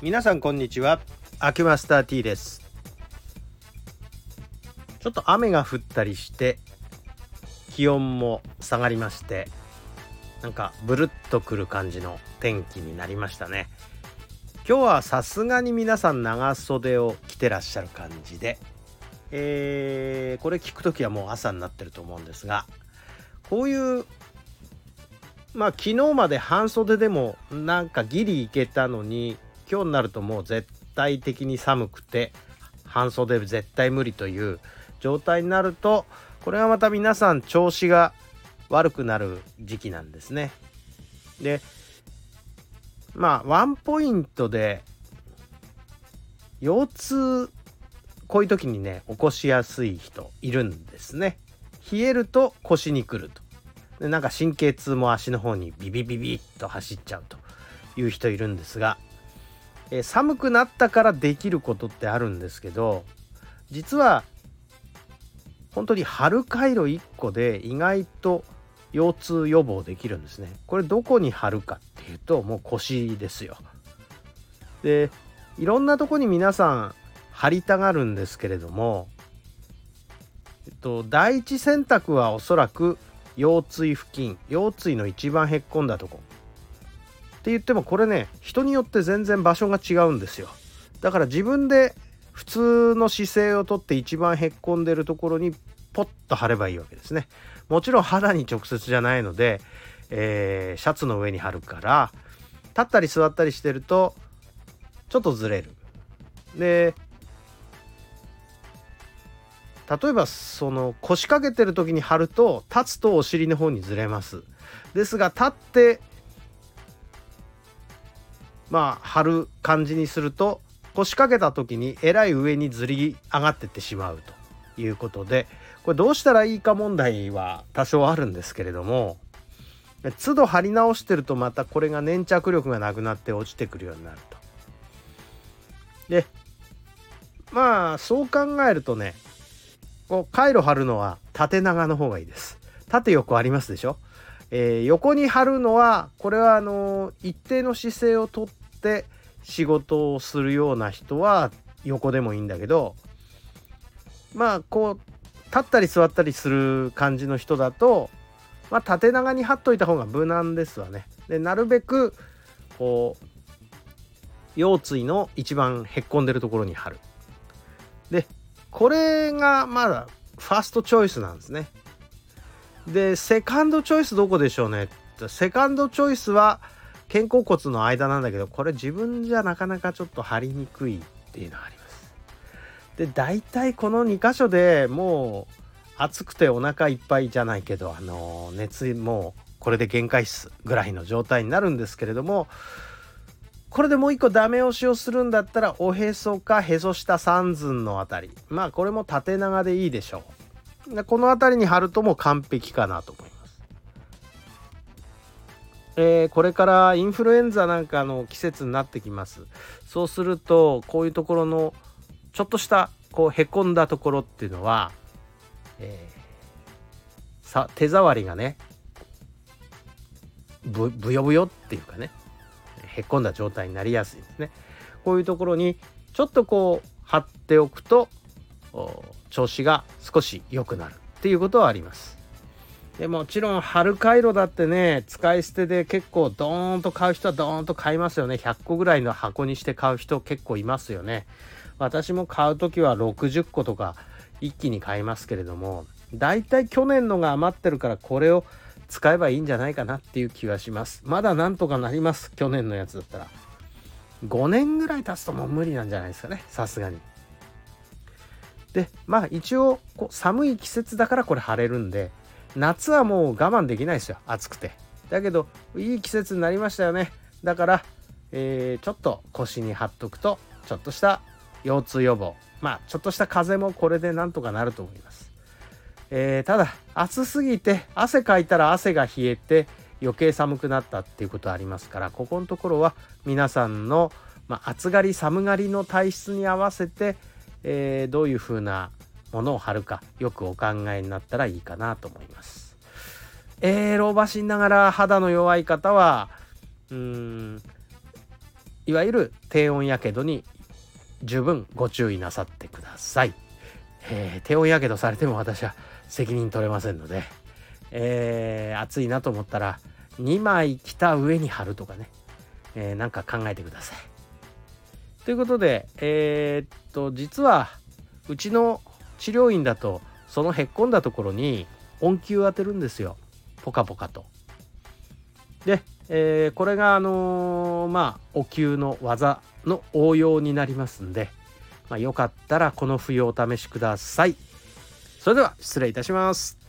皆さんこんにちは、アキュマスター T です。ちょっと雨が降ったりして気温も下がりまして、なんかブルッとくる感じの天気になりましたね。今日はさすがに皆さん長袖を着てらっしゃる感じで、これ聞くときはもう朝になってると思うんですが、こういう昨日まで半袖でもなんかギリいけたのに、今日になるともう絶対的に寒くて半袖絶対無理という状態になると、これはまた皆さん調子が悪くなる時期なんですね。でワンポイントで腰痛、こういう時にね起こしやすい人いるんですね。冷えると腰に来ると、でなんか神経痛も足の方にビビビビッと走っちゃうという人いるんですが、寒くなったからできることってあるんですけど、実は本当に春回路1個で意外と腰痛予防できるんですね。これどこに貼るかっていうともう腰ですよ。でいろんなとこに皆さん貼りたがるんですけれども、第一選択はおそらく腰椎付近、腰椎の一番へっこんだとこって言っても、これね人によって全然場所が違うんですよ。だから自分で普通の姿勢をとって一番へっこんでるところにポッと貼ればいいわけですね。もちろん肌に直接じゃないので、シャツの上に貼るから、立ったり座ったりしてるとちょっとずれる。で例えばその腰掛けてる時に貼ると、立つとお尻の方にずれます。ですが立って貼る感じにすると、腰掛けた時にえらい上にずり上がってってしまうということで、これどうしたらいいか問題は多少あるんですけれども、都度貼り直してるとまたこれが粘着力がなくなって落ちてくるようになると。でそう考えるとね、こう回路貼るのは縦長の方がいいです。縦横ありますでしょ。横に貼るのはこれは一定の姿勢をとって仕事をするような人は横でもいいんだけど、こう立ったり座ったりする感じの人だと、縦長に貼っといた方が無難ですわね。でなるべくこう腰椎の一番へっこんでるところに貼る。でこれがまだファーストチョイスなんですね。でセカンドチョイスどこでしょうね。セカンドチョイスは肩甲骨の間なんだけど、これ自分じゃなかなかちょっと張りにくいっていうのがあります。で大体この2箇所でもう暑くてお腹いっぱいじゃないけど、熱もうこれで限界室ぐらいの状態になるんですけれども、これでもう一個ダメ押しをするんだったら、おへそかへそ下三寸のあたり、これも縦長でいいでしょう。でこのあたりに貼るともう完璧かなと思います。これからインフルエンザなんかの季節になってきます。そうするとこういうところのちょっとしたこうへこんだところっていうのは、手触りがねぶよぶよっていうかね、へっこんだ状態になりやすいですね。こういうところにちょっとこう貼っておくと調子が少し良くなるっていうことはあります。でもちろん貼る回路だってね、使い捨てで結構ドーンと買う人はドーンと買いますよね。100個ぐらいの箱にして買う人結構いますよね。私も買うときは60個とか一気に買いますけれども、だいたい去年のが余ってるから、これを使えばいいんじゃないかなっていう気はします。まだなんとかなります。去年のやつだったら5年ぐらい経つともう無理なんじゃないですかね、さすがに。で一応こう寒い季節だからこれ晴れるんで、夏はもう我慢できないですよ、暑くて。だけどいい季節になりましたよね。だから、ちょっと腰に貼っとくとちょっとした腰痛予防、ちょっとした風邪もこれでなんとかなると思います。ただ暑すぎて汗かいたら汗が冷えて余計寒くなったっていうことありますから、ここのところは皆さんの、暑がり寒がりの体質に合わせて、どういう風なものを貼るかよくお考えになったらいいかなと思います。老婆しながら肌の弱い方はいわゆる低温やけどに十分ご注意なさってください。低温やけどされても私は責任取れませんので、暑いなと思ったら2枚着た上に貼るとかね、なんか考えてください。ということで、実はうちの治療院だとそのへっこんだところに温球を当てるんですよ。ポカポカと。で、これがお灸の技の応用になりますんで、よかったらこの冬お試しください。それでは失礼いたします。